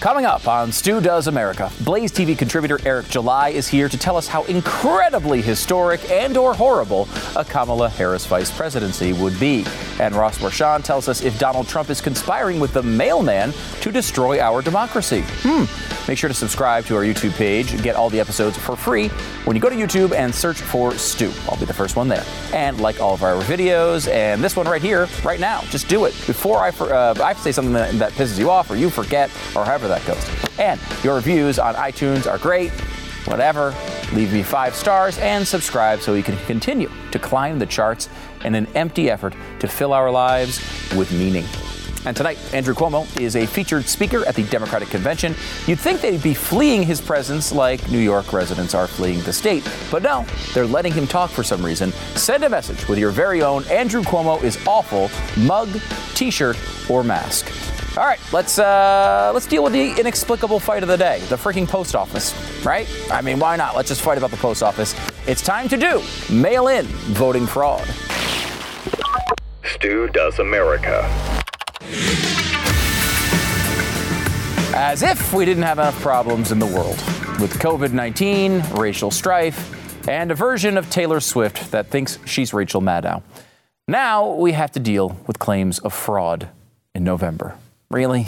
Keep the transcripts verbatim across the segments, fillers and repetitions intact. Coming up on Stu Does America, BlazeTV contributor Eric July is here to tell us how incredibly historic and or horrible a Kamala Harris vice presidency would be. And Ross Marchand tells us if Donald Trump is conspiring with the mailman to destroy our democracy. Hmm. Make sure to subscribe to our YouTube page and get all the episodes for free when you go to YouTube and search for Stu. I'll be the first one there. And like all of our videos and this one right here, right now. Just do it before I, uh, I say something that, that pisses you off or you forget or however that goes. And your reviews on iTunes are great, whatever. Leave me five stars and subscribe so you can continue to climb the charts in an empty effort to fill our lives with meaning. And tonight, Andrew Cuomo is a featured speaker at the Democratic convention. You'd think they'd be fleeing his presence like New York residents are fleeing the state. But no, they're letting him talk for some reason. Send a message with your very own Andrew Cuomo is awful mug, T-shirt, or mask. All right, let's uh, let's deal with the inexplicable fight of the day, the freaking post office, right? I mean, why not? Let's just fight about the post office. It's time to do mail-in voting fraud. Stu Does America. As if we didn't have enough problems in the world with covid nineteen, racial strife, and a version of Taylor Swift that thinks she's Rachel Maddow. Now we have to deal with claims of fraud in November. Really?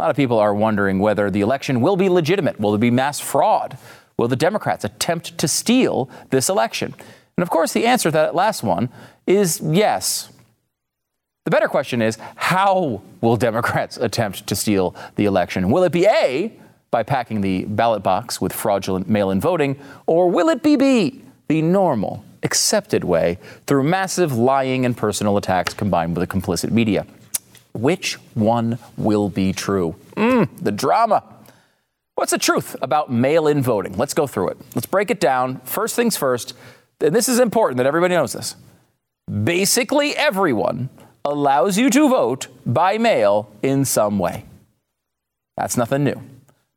A lot of people are wondering whether the election will be legitimate. Will there be mass fraud? Will the Democrats attempt to steal this election? And of course, the answer to that last one is yes. The better question is, how will Democrats attempt to steal the election? Will it be A, by packing the ballot box with fraudulent mail-in voting, or will it be B, the normal, accepted way through massive lying and personal attacks combined with the complicit media? Which one will be true? Mm, the drama. What's the truth about mail-in voting? Let's go through it. Let's break it down. First things first, and this is important that everybody knows this. Basically everyone allows you to vote by mail in some way. That's nothing new.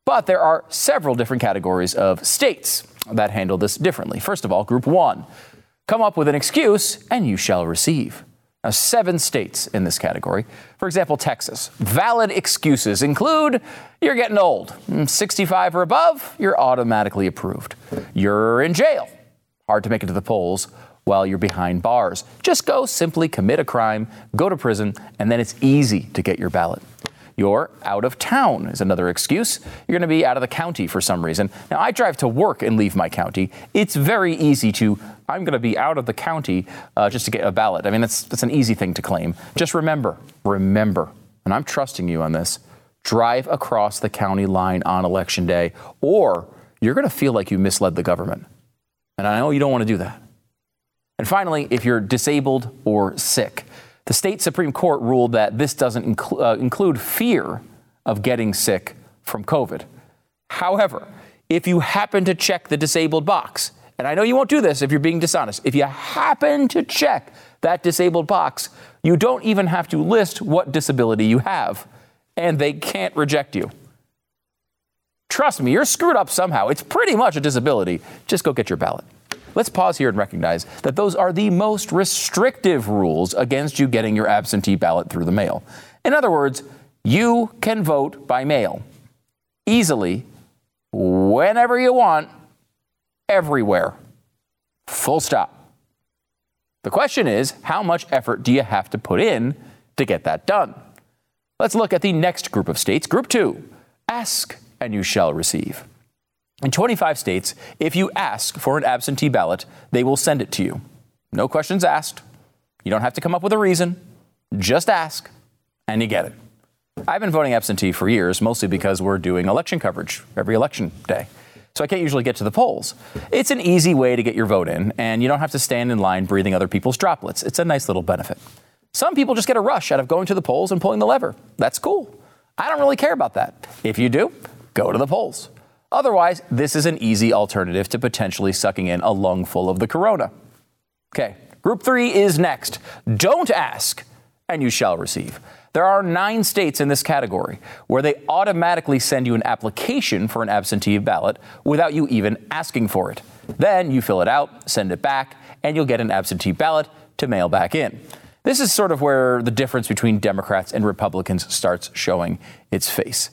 But there are several different categories of states that handle this differently. First of all, group one, come up with an excuse and you shall receive. Now, seven states in this category. For example, Texas. Valid excuses include you're getting old. sixty-five or above, you're automatically approved. You're in jail. Hard to make it to the polls while you're behind bars. Just go simply commit a crime, go to prison, and then it's easy to get your ballot. You're out of town is another excuse. You're going to be out of the county for some reason. Now, I drive to work and leave my county. It's very easy to, I'm going to be out of the county uh, just to get a ballot. I mean, that's, that's an easy thing to claim. Just remember, remember, and I'm trusting you on this, drive across the county line on Election Day, or you're going to feel like you misled the government. And I know you don't want to do that. And finally, if you're disabled or sick, the state Supreme Court ruled that this doesn't incl- uh, include fear of getting sick from COVID. However, if you happen to check the disabled box, and I know you won't do this if you're being dishonest, if you happen to check that disabled box, you don't even have to list what disability you have, and they can't reject you. Trust me, you're screwed up somehow. It's pretty much a disability. Just go get your ballot. Let's pause here and recognize that those are the most restrictive rules against you getting your absentee ballot through the mail. In other words, you can vote by mail easily, whenever you want, everywhere. Full stop. The question is, how much effort do you have to put in to get that done? Let's look at the next group of states, group two. Ask and you shall receive. In twenty-five states, if you ask for an absentee ballot, they will send it to you. No questions asked. You don't have to come up with a reason. Just ask, and you get it. I've been voting absentee for years, mostly because we're doing election coverage every election day. So I can't usually get to the polls. It's an easy way to get your vote in, and you don't have to stand in line breathing other people's droplets. It's a nice little benefit. Some people just get a rush out of going to the polls and pulling the lever. That's cool. I don't really care about that. If you do, go to the polls. Otherwise, this is an easy alternative to potentially sucking in a lung full of the corona. Okay, group three is next. Don't ask, and you shall receive. There are nine states in this category where they automatically send you an application for an absentee ballot without you even asking for it. Then you fill it out, send it back, and you'll get an absentee ballot to mail back in. This is sort of where the difference between Democrats and Republicans starts showing its face.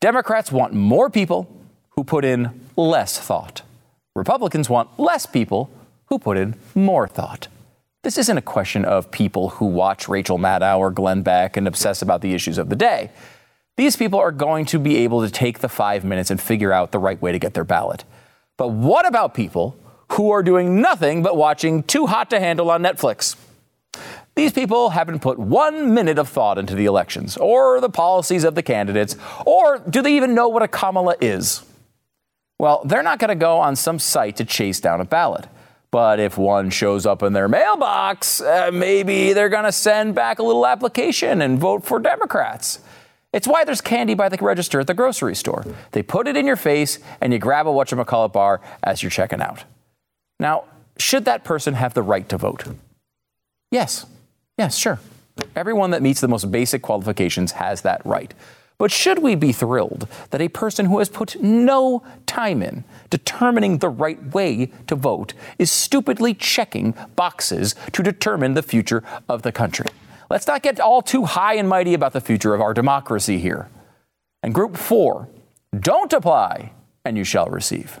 Democrats want more people who put in less thought. Republicans want less people who put in more thought. This isn't a question of people who watch Rachel Maddow or Glenn Beck and obsess about the issues of the day. These people are going to be able to take the five minutes and figure out the right way to get their ballot. But what about people who are doing nothing but watching Too Hot to Handle on Netflix? These people haven't put one minute of thought into the elections or the policies of the candidates, or do they even know what a Kamala is? Well, they're not going to go on some site to chase down a ballot. But if one shows up in their mailbox, uh, maybe they're going to send back a little application and vote for Democrats. It's why there's candy by the register at the grocery store. They put it in your face and you grab a whatchamacallit bar as you're checking out. Now, should that person have the right to vote? Yes. Yes, sure. Everyone that meets the most basic qualifications has that right. But should we be thrilled that a person who has put no time in determining the right way to vote is stupidly checking boxes to determine the future of the country? Let's not get all too high and mighty about the future of our democracy here. And group four, don't apply and you shall receive.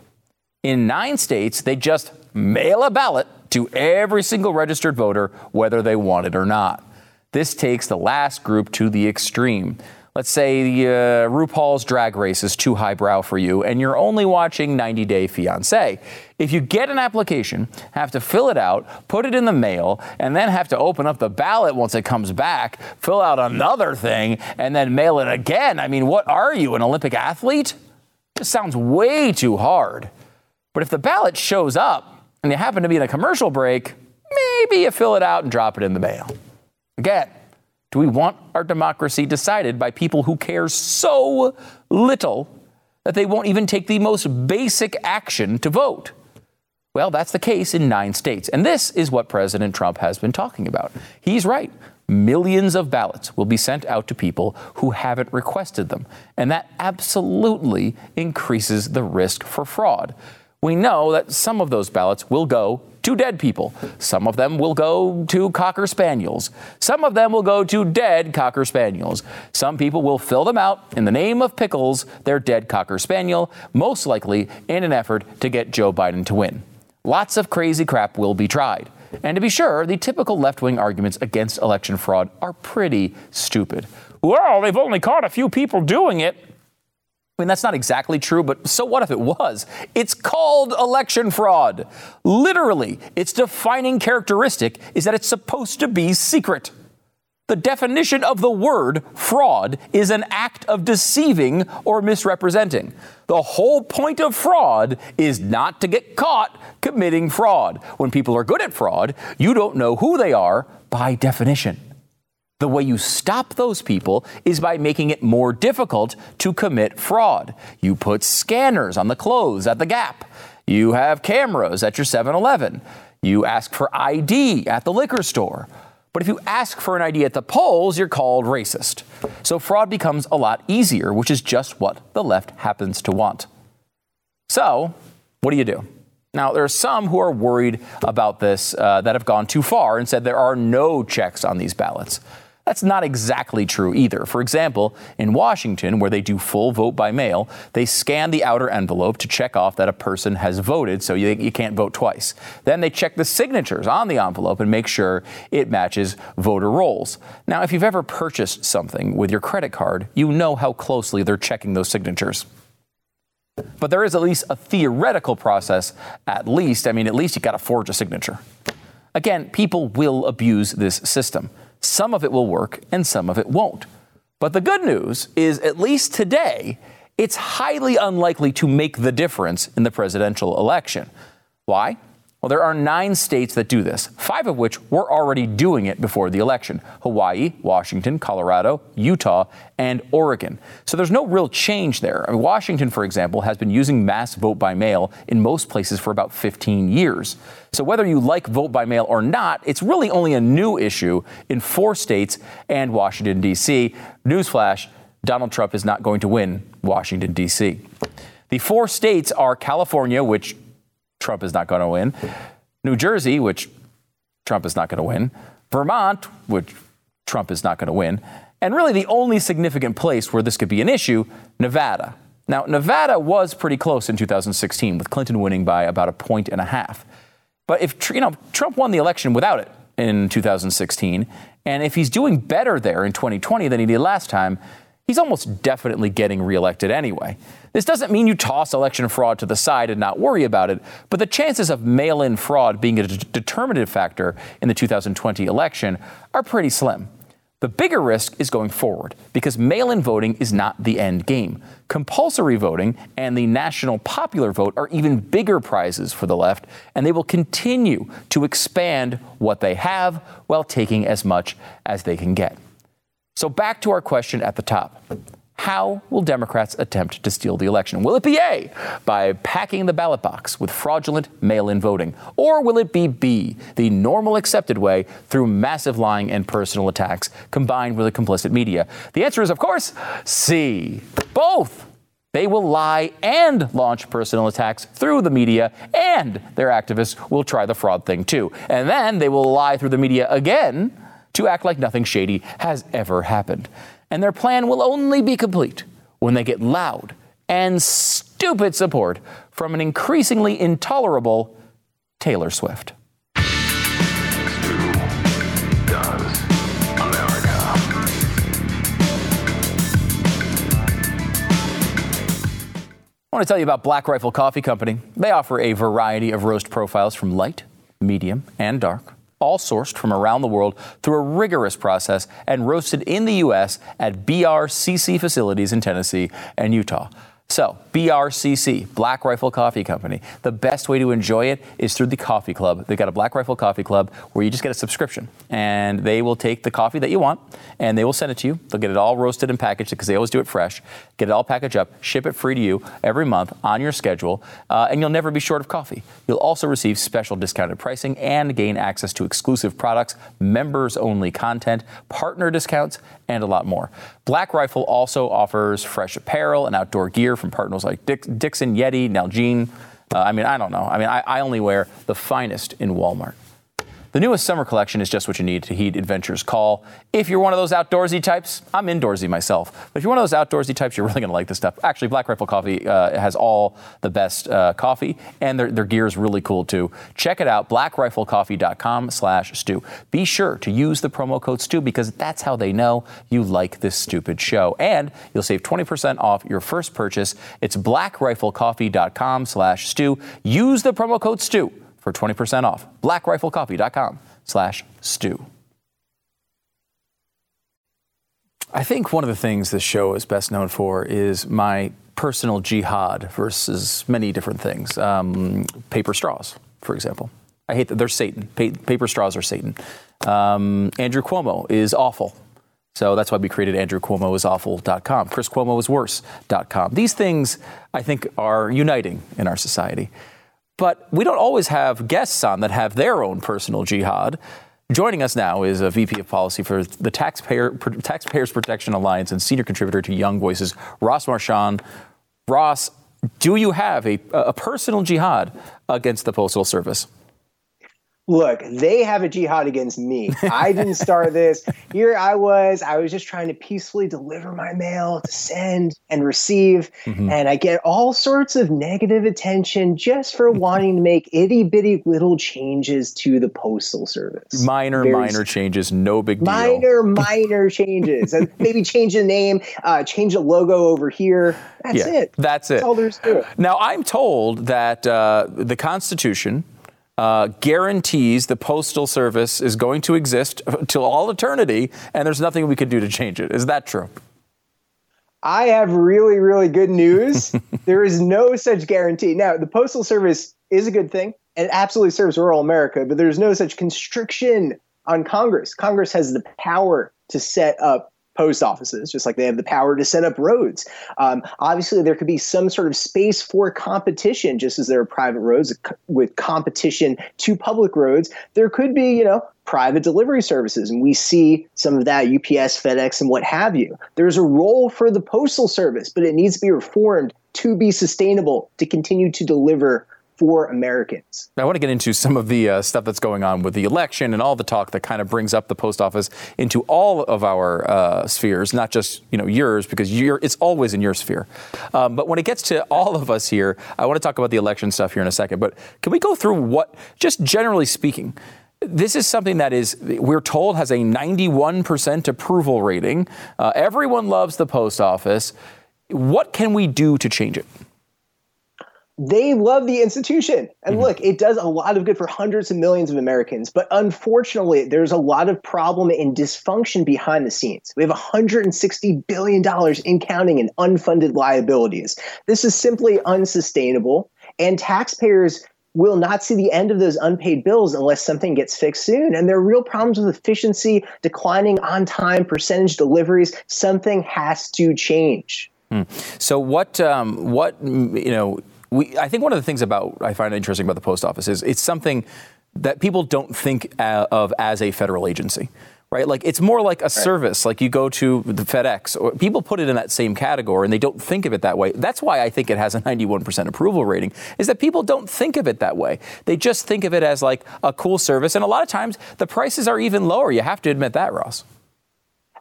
In nine states, they just mail a ballot to every single registered voter, whether they want it or not. This takes the last group to the extreme. Let's say the, uh, RuPaul's Drag Race is too highbrow for you and you're only watching ninety day fiancé. If you get an application, have to fill it out, put it in the mail, and then have to open up the ballot once it comes back, fill out another thing, and then mail it again. I mean, what are you, an Olympic athlete? This sounds way too hard. But if the ballot shows up and you happen to be in a commercial break, maybe you fill it out and drop it in the mail. Again, do we want our democracy decided by people who care so little that they won't even take the most basic action to vote? Well, that's the case in nine states. And this is what President Trump has been talking about. He's right. Millions of ballots will be sent out to people who haven't requested them. And that absolutely increases the risk for fraud. We know that some of those ballots will go to dead people. Some of them will go to Cocker Spaniels. Some of them will go to dead Cocker Spaniels. Some people will fill them out in the name of Pickles, their dead Cocker Spaniel, most likely in an effort to get Joe Biden to win. Lots of crazy crap will be tried. And to be sure, the typical left-wing arguments against election fraud are pretty stupid. Well, they've only caught a few people doing it. I mean, that's not exactly true, but so what if it was? It's called election fraud. Literally, its defining characteristic is that it's supposed to be secret. The definition of the word fraud is an act of deceiving or misrepresenting. The whole point of fraud is not to get caught committing fraud. When people are good at fraud, you don't know who they are by definition. The way you stop those people is by making it more difficult to commit fraud. You put scanners on the clothes at the Gap. You have cameras at your seven eleven. You ask for I D at the liquor store. But if you ask for an I D at the polls, you're called racist. So fraud becomes a lot easier, which is just what the left happens to want. So what do you do? Now, there are some who are worried about this uh, that have gone too far and said there are no checks on these ballots. That's not exactly true either. For example, in Washington, where they do full vote by mail, they scan the outer envelope to check off that a person has voted, so you, you can't vote twice. Then they check the signatures on the envelope and make sure it matches voter rolls. Now, if you've ever purchased something with your credit card, you know how closely they're checking those signatures. But there is at least a theoretical process, at least. I mean, at least you got to forge a signature. Again, people will abuse this system. Some of it will work and some of it won't. But the good news is, at least today, it's highly unlikely to make the difference in the presidential election. Why? Well, there are nine states that do this, five of which were already doing it before the election: Hawaii, Washington, Colorado, Utah, and Oregon. So there's no real change there. I mean, Washington, for example, has been using mass vote by mail in most places for about fifteen years. So whether you like vote by mail or not, it's really only a new issue in four states and Washington, D C. Newsflash, Donald Trump is not going to win Washington, D C. The four states are California, which Trump is not going to win, New Jersey, which Trump is not going to win, Vermont, which Trump is not going to win, and really the only significant place where this could be an issue, Nevada. Now, Nevada was pretty close in two thousand sixteen, with Clinton winning by about a point and a half. But if, you know, Trump won the election without it in two thousand sixteen, and if he's doing better there in twenty twenty than he did last time, he's almost definitely getting reelected anyway. This doesn't mean you toss election fraud to the side and not worry about it, but the chances of mail-in fraud being a d- determinative factor in the two thousand twenty election are pretty slim. The bigger risk is going forward, because mail-in voting is not the end game. Compulsory voting and the national popular vote are even bigger prizes for the left, and they will continue to expand what they have while taking as much as they can get. So back to our question at the top. How will Democrats attempt to steal the election? Will it be A, by packing the ballot box with fraudulent mail-in voting? Or will it be B, the normal accepted way, through massive lying and personal attacks combined with a complicit media? The answer is, of course, C. Both. They will lie and launch personal attacks through the media, and their activists will try the fraud thing too. And then they will lie through the media again to act like nothing shady has ever happened. And their plan will only be complete when they get loud and stupid support from an increasingly intolerable Taylor Swift. Stu Does America. I want to tell you about Black Rifle Coffee Company. They offer a variety of roast profiles from light, medium, and dark, all sourced from around the world through a rigorous process and roasted in the U S at B R C C facilities in Tennessee and Utah. So, B R C C, Black Rifle Coffee Company. The best way to enjoy it is through the coffee club. They've got a Black Rifle Coffee Club where you just get a subscription, and they will take the coffee that you want, and they will send it to you. They'll get it all roasted and packaged, because they always do it fresh. Get it all packaged up, ship it free to you every month on your schedule, uh, and you'll never be short of coffee. You'll also receive special discounted pricing and gain access to exclusive products, members-only content, partner discounts, and a lot more. Black Rifle also offers fresh apparel and outdoor gear from partners like Dick, Dixon, Yeti, Nalgene. Uh, I mean, I don't know. I mean, I, I only wear the finest in Walmart. The newest summer collection is just what you need to heed adventure's call. If you're one of those outdoorsy types, I'm indoorsy myself, but if you're one of those outdoorsy types, you're really going to like this stuff. Actually, Black Rifle Coffee uh, has all the best uh, coffee, and their, their gear is really cool, too. Check it out, black rifle coffee dot com slash Stu. Be sure to use the promo code Stu, because that's how they know you like this stupid show. And you'll save twenty percent off your first purchase. It's black rifle coffee dot com slash Stu. Use the promo code Stu for twenty percent off. black rifle coffee dot com slash Stu. I think one of the things this show is best known for is my personal jihad versus many different things. Um, paper straws, for example. I hate that. They're Satan. Pa- paper straws are Satan. Um, Andrew Cuomo is awful. So that's why we created Andrew Cuomo is awful dot com. Chris Cuomo is worse dot com. These things, I think, are uniting in our society. But we don't always have guests on that have their own personal jihad. Joining us now is a V P of Policy for the Taxpayer, Taxpayers Protection Alliance and senior contributor to Young Voices, Ross Marchand. Ross, do you have a, a personal jihad against the Postal Service? Look, they have a jihad against me. I didn't start this. Here I was. I was just trying to peacefully deliver my mail, to send and receive. Mm-hmm. And I get all sorts of negative attention just for wanting to make itty bitty little changes to the Postal Service. Minor, Very minor st- changes. No big deal. Minor, minor changes. And maybe change the name, uh, change the logo over here. That's yeah, it. That's it. That's all there's to it. Now, I'm told that uh, the Constitution Uh, guarantees the Postal Service is going to exist till all eternity, and there's nothing we could do to change it. Is that true? I have really, really good news. There is no such guarantee. Now, the Postal Service is a good thing. It absolutely serves rural America, but there's no such constriction on Congress. Congress has the power to set up post offices, just like they have the power to set up roads. Um, obviously, there could be some sort of space for competition, just as there are private roads with competition to public roads. There could be, you know, private delivery services, and we see some of that, U P S, FedEx, and what have you. There's a role for the Postal Service, but it needs to be reformed to be sustainable, to continue to deliver for Americans. I want to get into some of the uh, stuff that's going on with the election and all the talk that kind of brings up the post office into all of our uh, spheres, not just, you know, yours, because you're, it's always in your sphere. Um, but when it gets to all of us here, I want to talk about the election stuff here in a second. But can we go through what, just generally speaking, this is something that is, we're told, has a ninety-one percent approval rating. Uh, everyone loves the post office. What can we do to change it? They love the institution. And mm-hmm. look, it does a lot of good for hundreds of millions of Americans. But unfortunately, there's a lot of problem and dysfunction behind the scenes. We have one hundred sixty billion dollars in counting in unfunded liabilities. This is simply unsustainable. And taxpayers will not see the end of those unpaid bills unless something gets fixed soon. And there are real problems with efficiency, declining on-time percentage deliveries. Something has to change. Hmm. So what, um, what, you know, we, I think one of the things about I find interesting about the post office is it's something that people don't think of as a federal agency. Right. Like it's more like a right. service, like you go to the FedEx, or people put it in that same category and they don't think of it that way. That's why I think it has a ninety-one percent approval rating, is that people don't think of it that way. They just think of it as like a cool service. And a lot of times the prices are even lower. You have to admit that, Ross.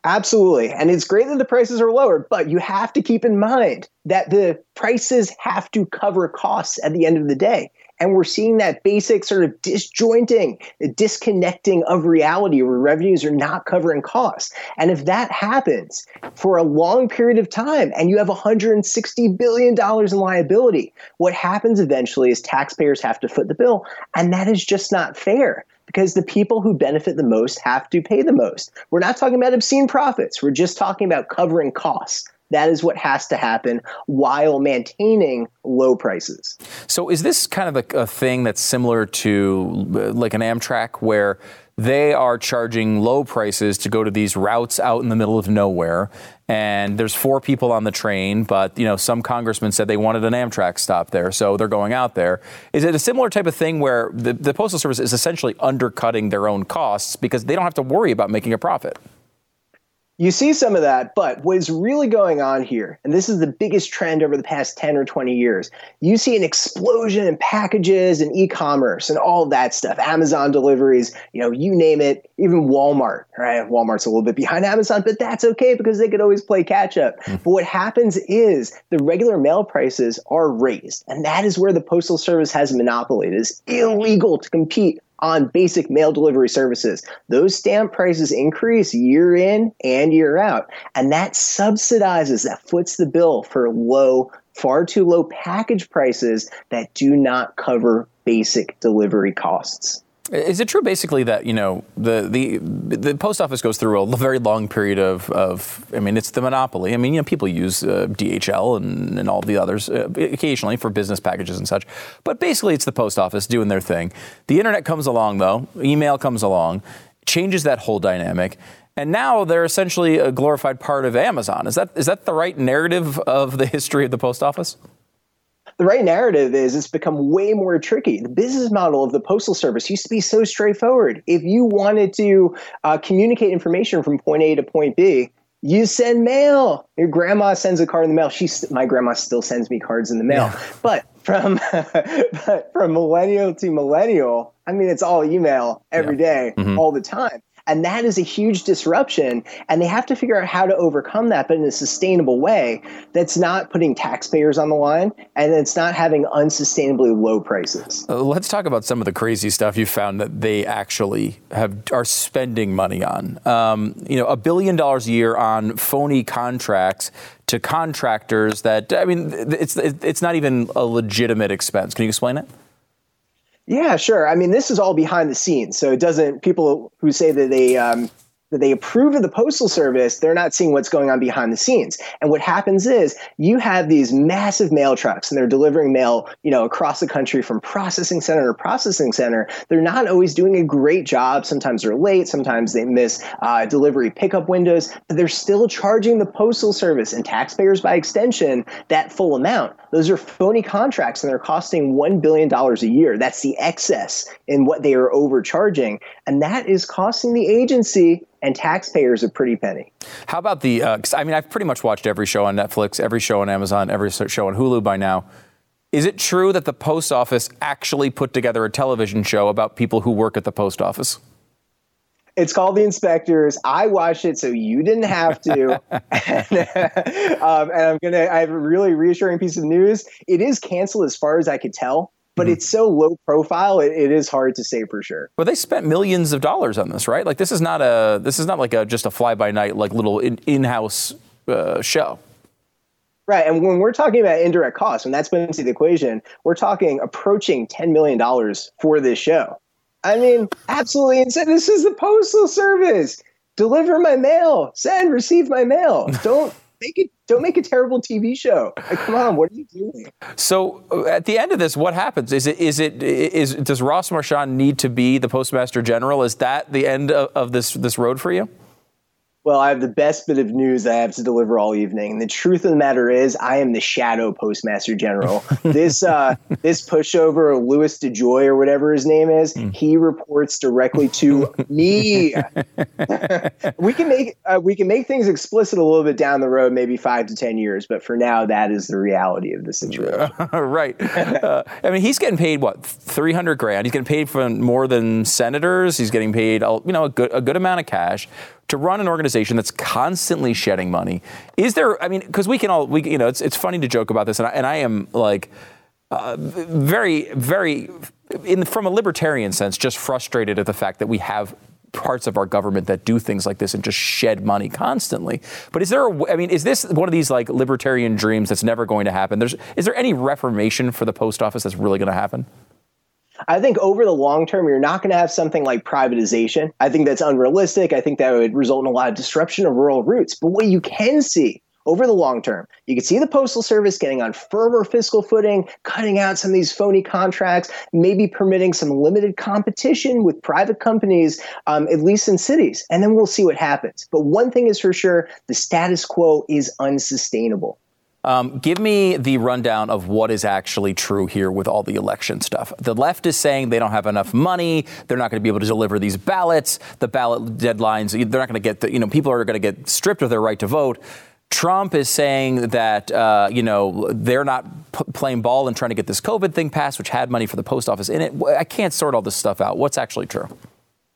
Absolutely. And it's great that the prices are lower, but you have to keep in mind that the prices have to cover costs at the end of the day. And we're seeing that basic sort of disjointing, the disconnecting of reality where revenues are not covering costs. And if that happens for a long period of time and you have one hundred sixty billion dollars in liability, what happens eventually is taxpayers have to foot the bill. And that is just not fair, because the people who benefit the most have to pay the most. We're not talking about obscene profits. We're just talking about covering costs. That is what has to happen while maintaining low prices. So is this kind of a, a thing that's similar to uh, like an Amtrak, where they are charging low prices to go to these routes out in the middle of nowhere, and there's four people on the train, but, you know, some congressman said they wanted an Amtrak stop there, so they're going out there. Is it a similar type of thing where the, the Postal Service is essentially undercutting their own costs because they don't have to worry about making a profit? You see some of that, but what is really going on here, and this is the biggest trend over the past ten or twenty years, you see an explosion in packages and e-commerce and all that stuff, Amazon deliveries, you know, you name it, even Walmart, right? Walmart's a little bit behind Amazon, but that's okay because they could always play catch up. Mm-hmm. But what happens is the regular mail prices are raised, and that is where the Postal Service has a monopoly. It is illegal to compete on basic mail delivery services. Those stamp prices increase year in and year out. And that subsidizes, that foots the bill for low, far too low package prices that do not cover basic delivery costs. Is it true basically that, you know, the the, the post office goes through a very long period of, of I mean, it's the monopoly. I mean, you know, people use uh, D H L and, and all the others uh, occasionally for business packages and such. But basically, it's the post office doing their thing. The Internet comes along, though. Email comes along, changes that whole dynamic. And now they're essentially a glorified part of Amazon. Is that is that the right narrative of the history of the post office? The right narrative is it's become way more tricky. The business model of the Postal Service used to be so straightforward. If you wanted to uh, communicate information from point A to point B, you send mail. Your grandma sends a card in the mail. She, st- my grandma still sends me cards in the mail. Yeah. But from but from millennial to millennial, I mean, it's all email every yeah. day, mm-hmm. all the time. And that is a huge disruption, and they have to figure out how to overcome that, but in a sustainable way that's not putting taxpayers on the line, and it's not having unsustainably low prices. Uh, let's talk about some of the crazy stuff you found that they actually have are spending money on. Um, you know, a billion dollars a year on phony contracts to contractors that, I mean, it's it's not even a legitimate expense. Can you explain it? Yeah, sure. I mean, this is all behind the scenes. So it doesn't, people who say that they um, that they approve of the Postal Service, they're not seeing what's going on behind the scenes. And what happens is you have these massive mail trucks, and they're delivering mail, you know, across the country from processing center to processing center. They're not always doing a great job. Sometimes they're late. Sometimes they miss uh, delivery pickup windows. But they're still charging the Postal Service and taxpayers by extension that full amount. Those are phony contracts, and they're costing one billion dollars a year. That's the excess in what they are overcharging. And that is costing the agency and taxpayers a pretty penny. How about the, uh, I mean, I've pretty much watched every show on Netflix, every show on Amazon, every show on Hulu by now. Is it true that the post office actually put together a television show about people who work at the post office? It's called The Inspectors. I watched it, so you didn't have to. and, um, and I'm gonna. I have a really reassuring piece of news. It is canceled, as far as I could tell, but mm-hmm. it's so low profile. It, it is hard to say for sure. Well, they spent millions of dollars on this, right? Like this is not a. This is not like a just a fly by night like little in, in-house uh, show. Right. And when we're talking about indirect costs, when that's been to the equation, we're talking approaching ten million dollars for this show. I mean, absolutely insane. This is the Postal Service. Deliver my mail. Send, receive my mail. Don't make it. Don't make a terrible T V show. Like, come on, what are you doing? So at the end of this, what happens? Is it is it is does Ross Marchand need to be the Postmaster General? Is that the end of, of this this road for you? Well, I have the best bit of news I have to deliver all evening. And the truth of the matter is I am the shadow Postmaster General. This uh, this pushover, Louis DeJoy or whatever his name is, mm. he reports directly to me. We can make uh, we can make things explicit a little bit down the road, maybe five to ten years. But for now, that is the reality of the situation. Right. Uh, I mean, he's getting paid, what, three hundred grand. He's getting paid for more than senators. He's getting paid, you know, a good, a good amount of cash to run an organization that's constantly shedding money. Is there, I mean, because we can all, we you know, it's it's funny to joke about this, and I, and I am like uh, very, very, in from a libertarian sense, just frustrated at the fact that we have parts of our government that do things like this and just shed money constantly. But is there, a, I mean, is this one of these like libertarian dreams that's never going to happen? There's, is there any reformation for the post office that's really going to happen? I think over the long term, you're not going to have something like privatization. I think that's unrealistic. I think that would result in a lot of disruption of rural routes. But what you can see over the long term, you can see the Postal Service getting on firmer fiscal footing, cutting out some of these phony contracts, maybe permitting some limited competition with private companies, um, at least in cities. And then we'll see what happens. But one thing is for sure, the status quo is unsustainable. Um, give me the rundown of what is actually true here with all the election stuff. The left is saying they don't have enough money. They're not going to be able to deliver these ballots. The ballot deadlines, they're not going to get, the, you know, people are going to get stripped of their right to vote. Trump is saying that, uh, you know, they're not p- playing ball and trying to get this COVID thing passed, which had money for the post office in it. I can't sort all this stuff out. What's actually true?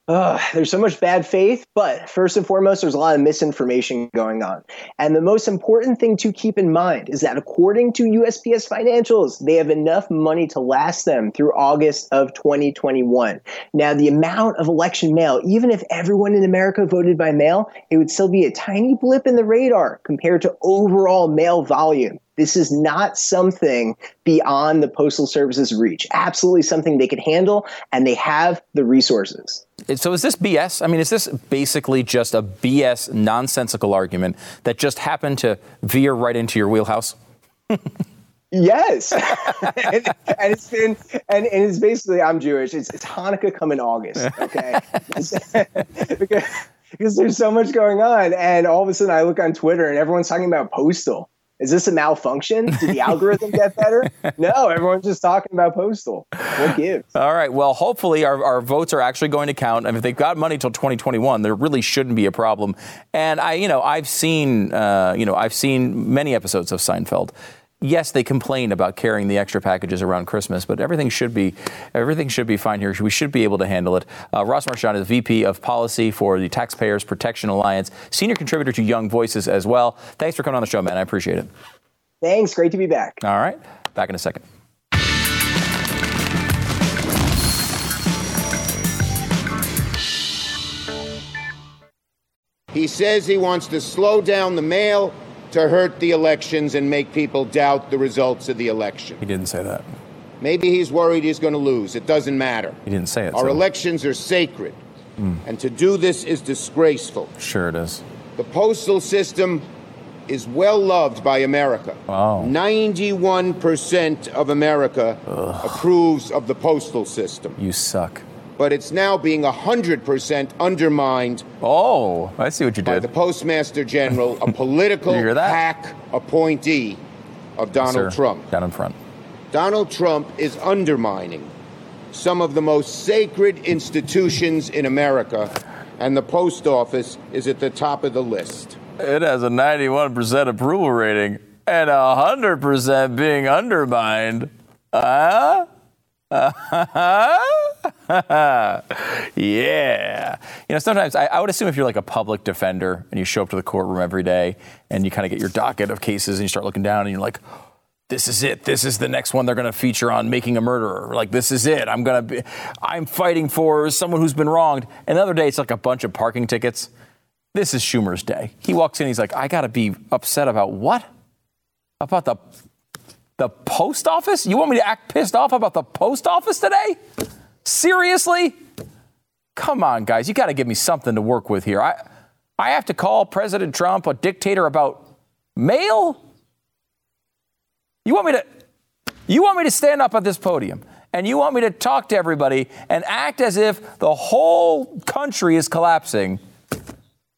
Ugh, there's so much bad faith, but first and foremost, there's a lot of misinformation going on. And the most important thing to keep in mind is that according to U S P S financials, they have enough money to last them through August of twenty twenty-one. Now, the amount of election mail, even if everyone in America voted by mail, it would still be a tiny blip in the radar compared to overall mail volume. This is not something beyond the Postal Service's reach. Absolutely something they could handle, and they have the resources. So is this B S? I mean, is this basically just a B S nonsensical argument that just happened to veer right into your wheelhouse? Yes. and, and it's been, and, and it's basically, I'm Jewish. It's, it's Hanukkah come in August, okay? because, because there's so much going on, and all of a sudden I look on Twitter, and everyone's talking about postal. Is this a malfunction? Did the algorithm get better? No, everyone's just talking about postal. What gives? All right. Well, hopefully our, our votes are actually going to count. I mean, if they've got money till twenty twenty-one, there really shouldn't be a problem. And I, you know, I've seen, uh, you know, I've seen many episodes of Seinfeld. Yes, they complain about carrying the extra packages around Christmas, but everything should be everything should be fine here. We should be able to handle it. Uh, Ross Marchand is V P of Policy for the Taxpayers Protection Alliance, senior contributor to Young Voices as well. Thanks for coming on the show, man. I appreciate it. Thanks. Great to be back. All right. Back in a second. He says he wants to slow down the mail to hurt the elections and make people doubt the results of the election. He didn't say that. Maybe he's worried he's going to lose. It doesn't matter. He didn't say it. Our so. elections are sacred. Mm. And to do this is disgraceful. Sure it is. The postal system is well loved by America. Wow. ninety-one percent of America Ugh. approves of the postal system. You suck. But it's now being one hundred percent undermined. Oh, I see what you did. By the Postmaster General, a political hack appointee of Donald Sir, Trump. Down in front. Donald Trump is undermining some of the most sacred institutions in America, and the post office is at the top of the list. It has a ninety-one percent approval rating and one hundred percent being undermined. Uh, uh, yeah. You know, sometimes I, I would assume if you're like a public defender and you show up to the courtroom every day and you kind of get your docket of cases and you start looking down and you're like, this is it. This is the next one they're going to feature on Making a Murderer. Like, this is it. I'm going to be, I'm fighting for someone who's been wronged. And the other day, it's like a bunch of parking tickets. This is Schumer's day. He walks in. He's like, I got to be upset about what? About the the post office? You want me to act pissed off about the post office today? Seriously? Come on, guys. You got to give me something to work with here. I I have to call President Trump a dictator about mail? You want me to you want me to stand up at this podium and you want me to talk to everybody and act as if the whole country is collapsing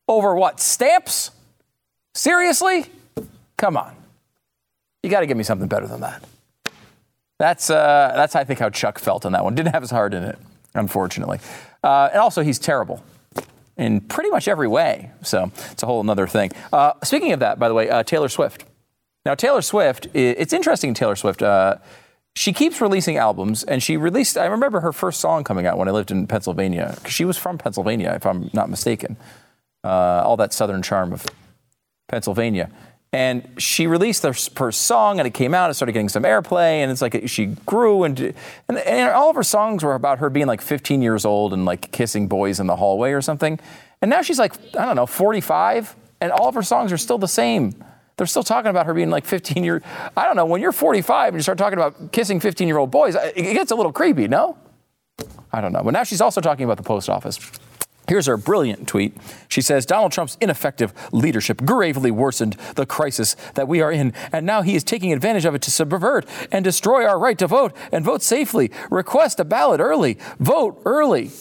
over what? Stamps? Seriously? Come on. You got to give me something better than that. That's uh, that's, I think, how Chuck felt on that one. Didn't have his heart in it, unfortunately. Uh, and also, he's terrible in pretty much every way. So it's a whole other thing. Uh, speaking of that, by the way, uh, Taylor Swift. Now, Taylor Swift, it's interesting, Taylor Swift, uh, she keeps releasing albums, and she released, I remember her first song coming out when I lived in Pennsylvania, because she was from Pennsylvania, if I'm not mistaken, uh, all that southern charm of Pennsylvania. And she released her first song, and it came out, it started getting some airplay, and it's like she grew, and, and, and all of her songs were about her being like fifteen years old and like kissing boys in the hallway or something. And now she's like, I don't know, forty-five, and all of her songs are still the same. They're still talking about her being like fifteen years. I don't know. When you're forty-five and you start talking about kissing fifteen-year-old boys, it gets a little creepy, no? I don't know. But now she's also talking about the post office. Here's her brilliant tweet. She says, Donald Trump's ineffective leadership gravely worsened the crisis that we are in, and now he is taking advantage of it to subvert and destroy our right to vote and vote safely. Request a ballot early. Vote early.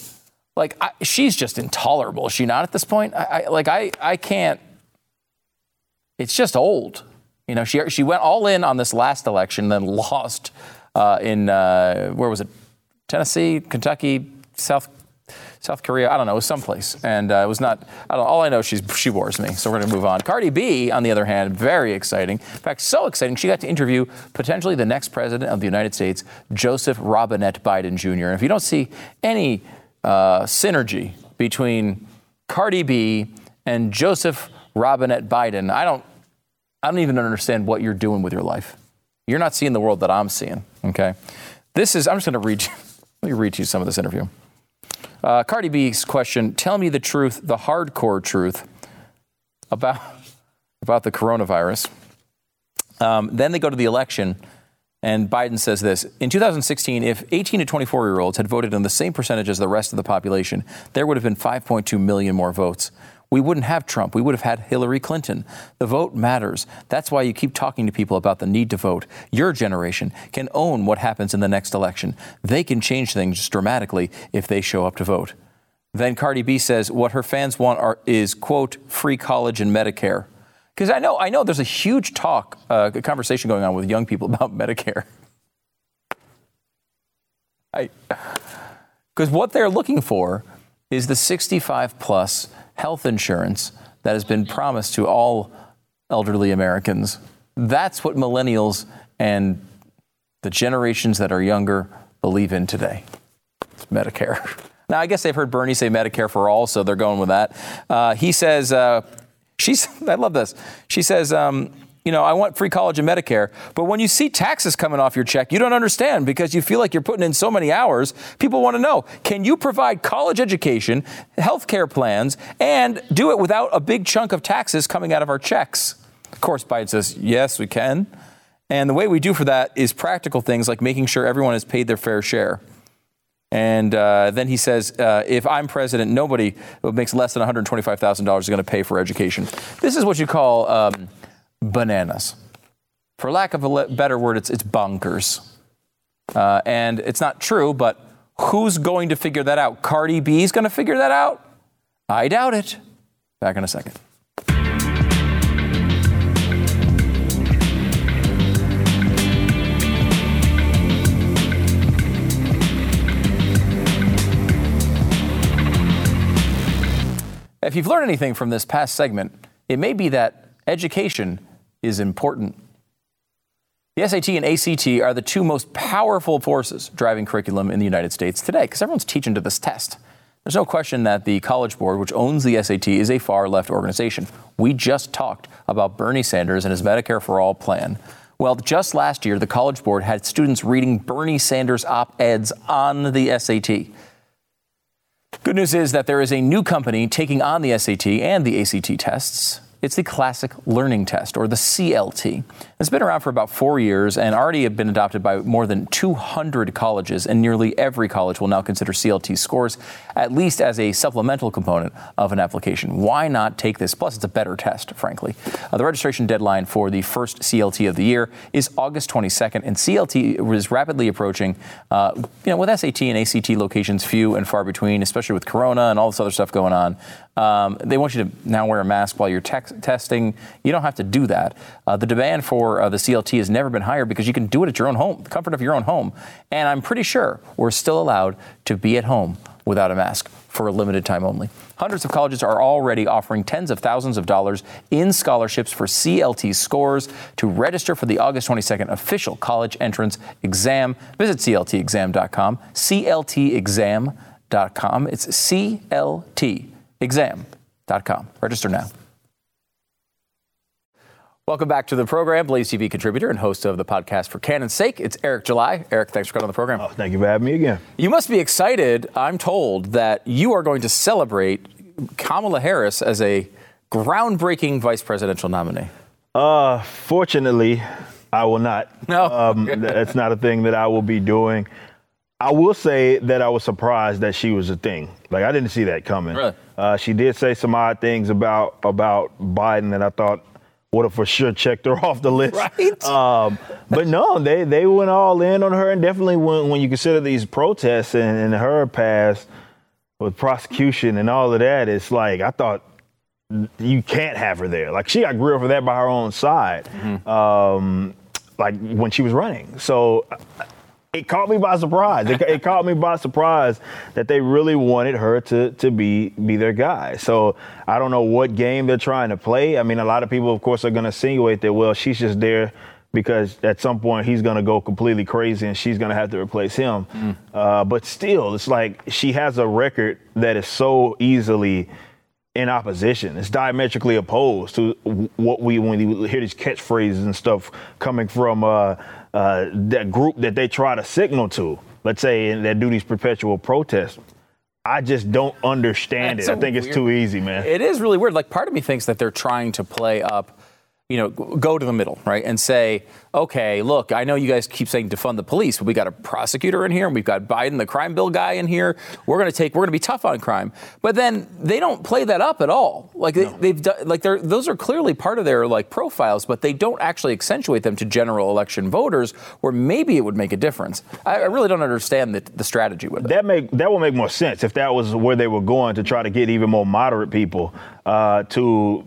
Like, I, she's just intolerable. Is she not at this point? I, I, like, I, I can't. It's just old. You know, she she went all in on this last election, then lost uh, in, uh, where was it? Tennessee, Kentucky, South South Korea. I don't know. It was someplace. And uh, it was not, I don't, all I know is she's, she bores me. So we're going to move on. Cardi B, on the other hand, very exciting. In fact, so exciting, she got to interview potentially the next president of the United States, Joseph Robinette Biden Junior And if you don't see any uh, synergy between Cardi B and Joseph Robinette Biden, I don't I don't even understand what you're doing with your life. You're not seeing the world that I'm seeing. OK, this is I'm just going to read you. Let me read you some of this interview. Uh, Cardi B's question. Tell me the truth, the hardcore truth about about the coronavirus. Um, then they go to the election and Biden says this. In two thousand sixteen, if eighteen to twenty-four year olds had voted in the same percentage as the rest of the population, there would have been five point two million more votes. We wouldn't have Trump. We would have had Hillary Clinton. The vote matters. That's why you keep talking to people about the need to vote. Your generation can own what happens in the next election. They can change things dramatically if they show up to vote. Then Cardi B says what her fans want are, is, quote, free college and Medicare. Because I know I know there's a huge talk, uh, conversation going on with young people about Medicare. I, because what they're looking for is the sixty-five plus health insurance that has been promised to all elderly Americans. That's what millennials and the generations that are younger believe in today. It's Medicare. Now, I guess they've heard Bernie say Medicare for all, so they're going with that. Uh, he says, uh, she's, I love this. She says, um, you know, I want free college and Medicare, but when you see taxes coming off your check, you don't understand because you feel like you're putting in so many hours. People want to know, can you provide college education, health care plans, and do it without a big chunk of taxes coming out of our checks? Of course, Biden says, yes, we can. And the way we do for that is practical things like making sure everyone has paid their fair share. And uh, then he says, uh, if I'm president, nobody who makes less than one hundred twenty-five thousand dollars is going to pay for education. This is what you call... Um, Bananas. For lack of a le- better word, it's it's bonkers. Uh, and it's not true, but who's going to figure that out? Cardi B's going to figure that out? I doubt it. Back in a second. If you've learned anything from this past segment, it may be that education is important. The S A T and A C T are the two most powerful forces driving curriculum in the United States today, because everyone's teaching to this test. There's no question that the College Board, which owns the S A T, is a far-left organization. We just talked about Bernie Sanders and his Medicare for All plan. Well, just last year, the College Board had students reading Bernie Sanders op-eds on the S A T. Good news is that there is a new company taking on the S A T and the A C T tests. It's the Classic Learning Test, or the C L T. It's been around for about four years and already have been adopted by more than two hundred colleges, and nearly every college will now consider C L T scores, at least as a supplemental component of an application. Why not take this? Plus, it's a better test, frankly. Uh, the registration deadline for the first C L T of the year is August twenty-second, and C L T is rapidly approaching, uh, you know, with S A T and A C T locations few and far between, especially with Corona and all this other stuff going on. Um, they want you to now wear a mask while you're tex- testing. You don't have to do that. Uh, the demand for uh, the C L T has never been higher because you can do it at your own home, the comfort of your own home. And I'm pretty sure we're still allowed to be at home without a mask for a limited time only. Hundreds of colleges are already offering tens of thousands of dollars in scholarships for C L T scores. To register for the August twenty-second official college entrance exam, visit C L T exam dot com, C L T exam dot com. It's C L T exam dot com. Register now. Welcome back to the program. Blaze T V contributor and host of the podcast For Canon's Sake, it's Eric July. Eric, thanks for coming on the program. Oh, thank you for having me again. You must be excited, I'm told, that you are going to celebrate Kamala Harris as a groundbreaking vice presidential nominee. Uh, fortunately, I will not. No. Um, that's not a thing that I will be doing. I will say that I was surprised that she was a thing. Like, I didn't see that coming. Really? Uh, she did say some odd things about about Biden that I thought would have for sure checked her off the list. Right? Um, but no, they, they went all in on her. And definitely when, when you consider these protests and, and her past with prosecution and all of that, it's like, I thought you can't have her there. Like, she got grilled for that by her own side, mm-hmm. um, like when she was running. So... It caught me by surprise. It, it caught me by surprise that they really wanted her to to be be their guy. So I don't know what game they're trying to play. I mean, a lot of people, of course, are going to insinuate that, well, she's just there because at some point he's going to go completely crazy and she's going to have to replace him. Mm. Uh, but still, it's like she has a record that is so easily in opposition. It's diametrically opposed to what we, when we hear these catchphrases and stuff coming from uh, uh, that group that they try to signal to, let's say, and that do these perpetual protests. I just don't understand That's it. I think weird, it's too easy, man. It is really weird. Like, part of me thinks that they're trying to play up, you know, go to the middle, right, and say, okay, look, I know you guys keep saying defund the police, but we got a prosecutor in here, and we've got Biden, the crime bill guy, in here. We're going to take, we're going to be tough on crime. But then they don't play that up at all. Like they, no. they've done, like they're those are clearly part of their like profiles, but they don't actually accentuate them to general election voters, where maybe it would make a difference. I, I really don't understand the, the strategy with it. That make that will make more sense if that was where they were going, to try to get even more moderate people uh, to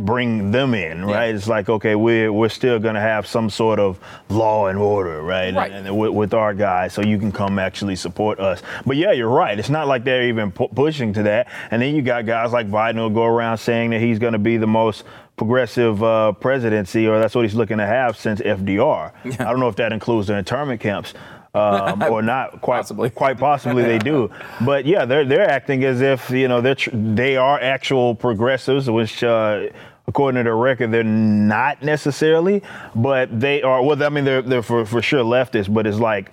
bring them in, right? Yeah. It's like, okay, we're, we're still going to have some sort of law and order, right? right. And, and with, with our guys, so you can come actually support us. But yeah, you're right. It's not like they're even pu- pushing to that. And then you got guys like Biden who go around saying that he's going to be the most progressive uh, presidency, or that's what he's looking to have since F D R. Yeah. I don't know if that includes the internment camps. Um, or not, quite possibly, quite possibly they do. But yeah, they're they're acting as if, you know, they're tr- they are actual progressives, which uh, according to their record, they're not necessarily. But they are. Well, I mean, they're they're for, for sure leftists. But it's like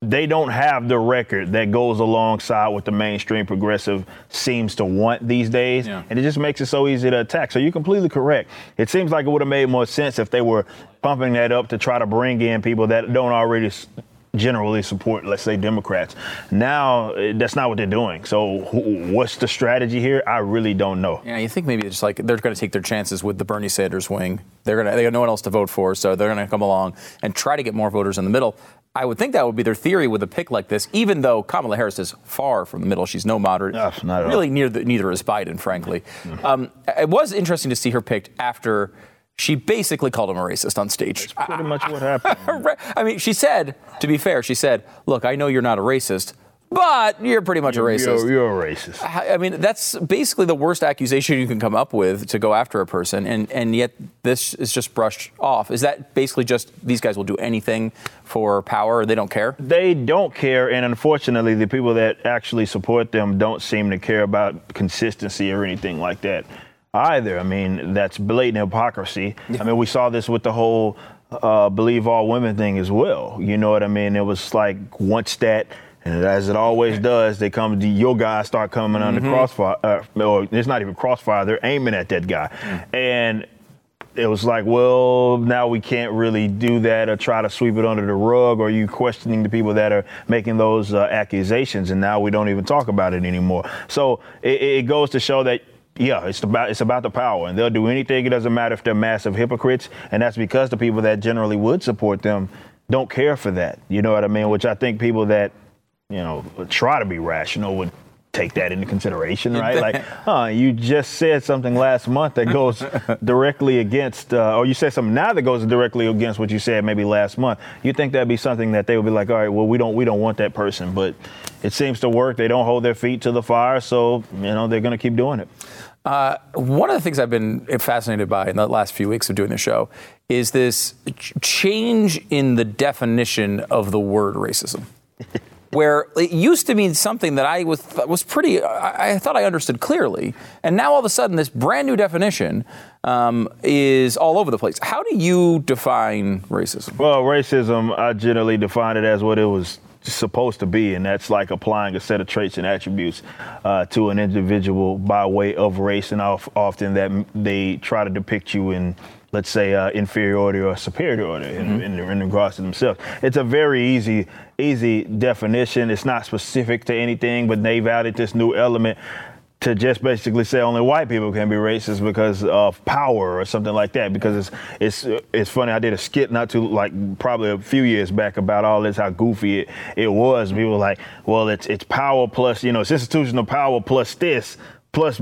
they don't have the record that goes alongside what the mainstream progressive seems to want these days. Yeah. And it just makes it so easy to attack. So you're completely correct. It seems like it would have made more sense if they were pumping that up to try to bring in people that don't already S- generally support, let's say, Democrats. Now, that's not what they're doing. So who, what's the strategy here? I really don't know. Yeah, you think maybe it's like they're going to take their chances with the Bernie Sanders wing. They're going to, they got no one else to vote for, so they're going to come along and try to get more voters in the middle. I would think that would be their theory with a pick like this, even though Kamala Harris is far from the middle. She's no moderate. No, not at really, all. Near the, neither is Biden, frankly. Mm-hmm. Um, it was interesting to see her picked after she basically called him a racist on stage. That's pretty much what happened. I mean, she said, to be fair, she said, look, I know you're not a racist, but you're pretty much a racist. You're, you're a racist. I, I mean, that's basically the worst accusation you can come up with to go after a person, and, and yet this is just brushed off. Is that basically just these guys will do anything for power? They don't care? They don't care, and unfortunately, the people that actually support them don't seem to care about consistency or anything like that either. I mean, that's blatant hypocrisy. Yeah. I mean, we saw this with the whole uh, believe all women thing as well. You know what I mean? It was like once that, and as it always does, they come to your guys start coming mm-hmm. under crossfire, uh, or it's not even crossfire, they're aiming at that guy. Mm. And it was like, well, now we can't really do that or try to sweep it under the rug, or you questioning the people that are making those uh, accusations, and now we don't even talk about it anymore. So it, it goes to show that, yeah, it's about it's about the power, and they'll do anything. It doesn't matter if they're massive hypocrites, and that's because the people that generally would support them don't care for that. You know what I mean? Which I think people that, you know, try to be rational would take that into consideration, right? Like, huh, you just said something last month that goes directly against, uh, or you said something now that goes directly against what you said maybe last month. You think that'd be something that they would be like, all right, well, we don't we don't want that person, but it seems to work. They don't hold their feet to the fire, so, you know, they're going to keep doing it. Uh, one of the things I've been fascinated by in the last few weeks of doing the show is this ch- change in the definition of the word racism. Where it used to mean something that I was was pretty, I, I thought I understood clearly. And now all of a sudden this brand new definition um, is all over the place. How do you define racism? Well, racism, I generally define it as what it was supposed to be, and that's like applying a set of traits and attributes uh, to an individual by way of race, and often that they try to depict you in, let's say, uh, inferiority or superiority mm-hmm. in, in, in regards to themselves. It's a very easy, easy definition. It's not specific to anything, but they've added this new element to just basically say only white people can be racist because of power or something like that. Because it's it's it's funny. I did a skit not too like probably a few years back about all this, how goofy it, it was. People were like, well, it's it's power plus, you know, it's institutional power plus this plus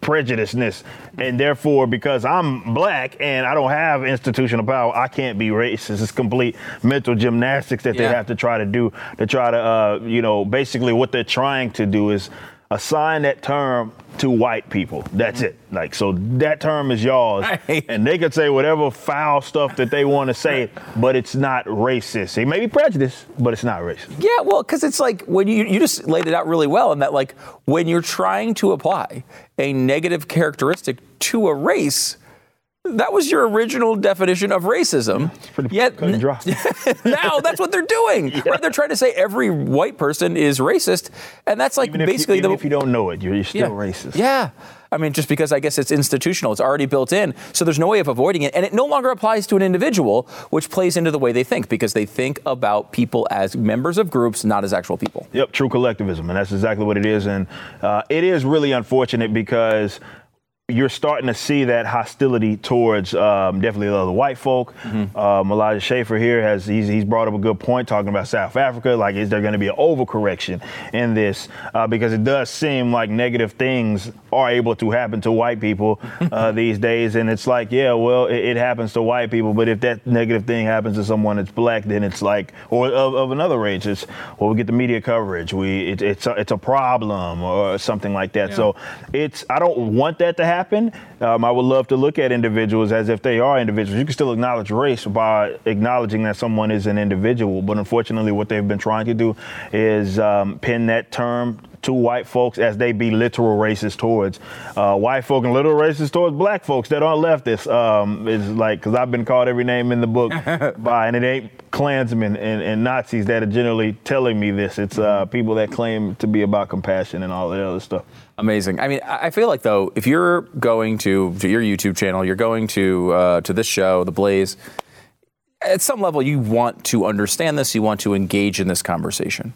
prejudiceness, and therefore because I'm black and I don't have institutional power, I can't be racist. It's complete mental gymnastics that yeah. they have to try to do to try to, uh, you know, basically what they're trying to do is assign that term to white people. That's mm-hmm. it. Like, so that term is y'all's, and they could say whatever foul stuff that they want to say, but it's not racist. It may be prejudice, but it's not racist. Yeah, well, because it's like when you you just laid it out really well, in that like when you're trying to apply a negative characteristic to a race, that was your original definition of racism. It's pretty Yet cut and dry. Now that's what they're doing. Yeah. Right? They're trying to say every white person is racist, and that's like even basically if you, even the. If you don't know it, you're, you're still yeah. racist. Yeah. I mean, just because I guess it's institutional, it's already built in, so there's no way of avoiding it. And it no longer applies to an individual, which plays into the way they think, because they think about people as members of groups, not as actual people. Yep, true collectivism, and that's exactly what it is. And uh, it is really unfortunate because you're starting to see that hostility towards um, definitely the white folk. Mm-hmm. Um, Elijah Schaefer here has he's, he's brought up a good point talking about South Africa. Like, is there going to be an overcorrection in this? Uh, because it does seem like negative things are able to happen to white people uh, these days. And it's like, yeah, well, it, it happens to white people. But if that negative thing happens to someone that's black, then it's like, or of, of another race, it's, well, we get the media coverage. We it, it's, a, it's a problem or something like that. Yeah. So it's I don't want that to happen. happen. Um, I would love to look at individuals as if they are individuals. You can still acknowledge race by acknowledging that someone is an individual. But unfortunately, what they've been trying to do is um, pin that term to white folks as they be literal racist towards uh, white folk and literal racist towards black folks that aren't leftists. Um, it's like, because I've been called every name in the book by, and it ain't Klansmen and, and Nazis that are generally telling me this. It's uh, people that claim to be about compassion and all that other stuff. Amazing. I mean, I feel like, though, if you're going to, to your YouTube channel, you're going to uh, to this show, The Blaze, at some level you want to understand this, you want to engage in this conversation.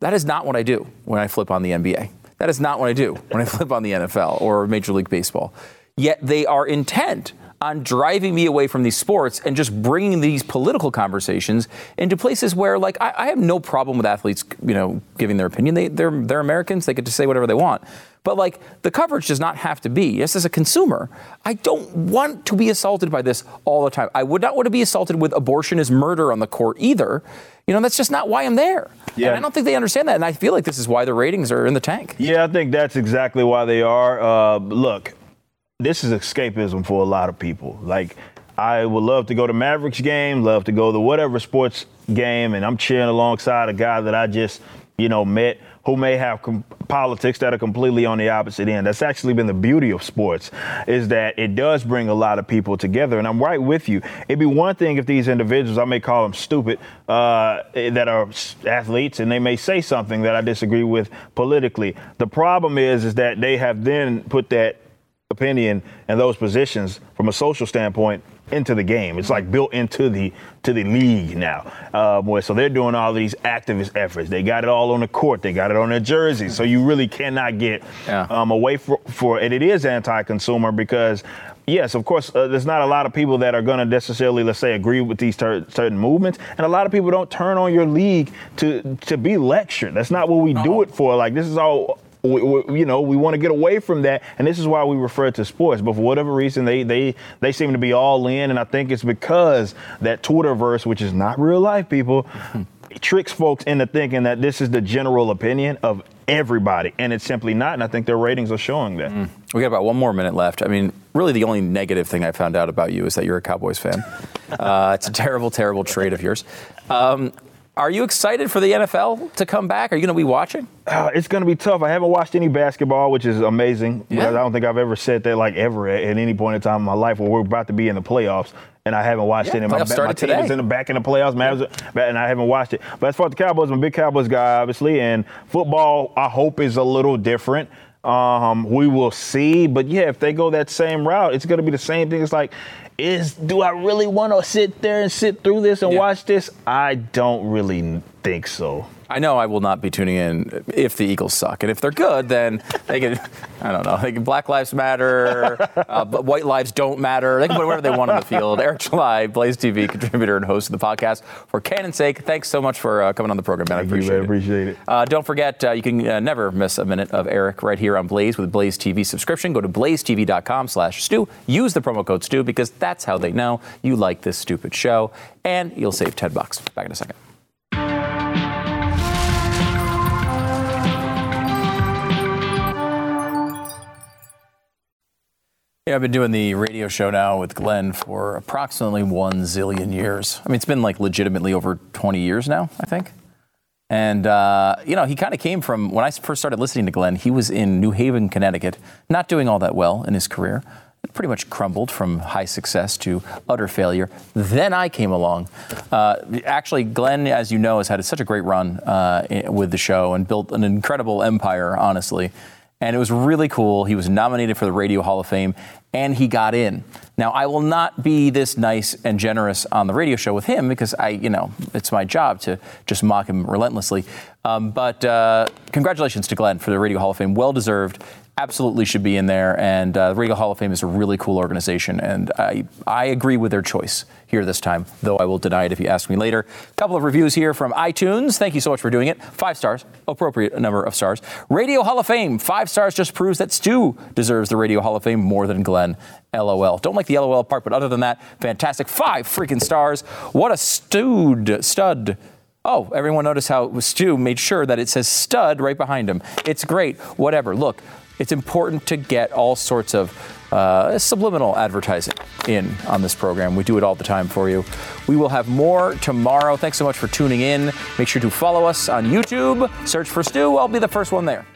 That is not what I do when I flip on the N B A. That is not what I do when I flip on the N F L or Major League Baseball. Yet they are intent on driving me away from these sports and just bringing these political conversations into places where, like, I, I have no problem with athletes, you know, giving their opinion. They, they're they're Americans. They get to say whatever they want. But, like, the coverage does not have to be. Yes, as a consumer, I don't want to be assaulted by this all the time. I would not want to be assaulted with abortion is murder on the court either. You know, that's just not why I'm there. Yeah. And I don't think they understand that. And I feel like this is why the ratings are in the tank. Yeah, I think that's exactly why they are. Uh, look, this is escapism for a lot of people. Like, I would love to go to Mavericks game, love to go to whatever sports game, and I'm cheering alongside a guy that I just, you know, met, who may have com- politics that are completely on the opposite end. That's actually been the beauty of sports, is that it does bring a lot of people together. And I'm right with you. It'd be one thing if these individuals, I may call them stupid, uh, that are athletes, and they may say something that I disagree with politically. The problem is, is that they have then put that opinion and those positions from a social standpoint into the game. It's like built into the to the league now. Uh, boy, so they're doing all these activist efforts. They got it all on the court. They got it on their jerseys. So you really cannot get yeah. um, away for, for it. It is anti-consumer because, yes, of course, uh, there's not a lot of people that are going to necessarily, let's say, agree with these ter- certain movements. And a lot of people don't turn on your league to, to be lectured. That's not what we no. do it for. Like, this is all... We, we, you know, we want to get away from that. And this is why we refer to sports. But for whatever reason, they they they seem to be all in. And I think it's because that Twitterverse, which is not real life, people, tricks folks into thinking that this is the general opinion of everybody. And it's simply not. And I think their ratings are showing that. Mm. We got about one more minute left. I mean, really, the only negative thing I found out about you is that you're a Cowboys fan. uh, it's a terrible, terrible trait of yours. Um Are you excited for the N F L to come back? Are you going to be watching? Uh, it's going to be tough. I haven't watched any basketball, which is amazing. Yeah. I don't think I've ever said that, like, ever at, at any point in time in my life where we're about to be in the playoffs, and I haven't watched yeah, any. My, my team today. Is in the back in the playoffs, yeah. and I haven't watched it. But as far as the Cowboys, I'm a big Cowboys guy, obviously, and football, I hope, is a little different. Um, we will see. But, yeah, if they go that same route, it's going to be the same thing. It's like, is do I really want to sit there and sit through this and yeah. watch this? I don't really think so. I know I will not be tuning in if the Eagles suck. And if they're good, then they can, I don't know, they can Black Lives Matter, uh, but White Lives Don't Matter. They can put whatever they want on the field. Eric July, BlazeTV contributor and host of the podcast. For canon's sake, thanks so much for uh, coming on the program, man. I appreciate, you, appreciate it. it. Uh, don't forget, uh, you can uh, never miss a minute of Eric right here on Blaze with Blaze T V subscription. Go to blazetv.com slash Stu. Use the promo code Stu because that's how they know you like this stupid show. And you'll save ten bucks. Back in a second. Yeah, I've been doing the radio show now with Glenn for approximately one zillion years. I mean, it's been like legitimately over twenty years now, I think. And, uh, you know, he kind of came from when I first started listening to Glenn, he was in New Haven, Connecticut, not doing all that well in his career. It pretty much crumbled from high success to utter failure. Then I came along. Uh, actually, Glenn, as you know, has had such a great run uh, with the show and built an incredible empire, honestly. And it was really cool. He was nominated for the Radio Hall of Fame, and he got in. Now, I will not be this nice and generous on the radio show with him because I, you know, it's my job to just mock him relentlessly. Um, but uh, congratulations to Glenn for the Radio Hall of Fame. Well deserved. Absolutely should be in there. And uh, the Radio Hall of Fame is a really cool organization. And I, I agree with their choice here this time, though I will deny it if you ask me later. A couple of reviews here from iTunes. Thank you so much for doing it. Five stars, appropriate number of stars. Radio Hall of Fame, five stars just proves that Stu deserves the Radio Hall of Fame more than Glenn. LOL. Don't like the LOL part, but other than that, fantastic. Five freaking stars. What a stud, stud. Oh, everyone notice how Stu made sure that it says stud right behind him. It's great. Whatever. Look, it's important to get all sorts of uh, subliminal advertising in on this program. We do it all the time for you. We will have more tomorrow. Thanks so much for tuning in. Make sure to follow us on YouTube. Search for Stu. I'll be the first one there.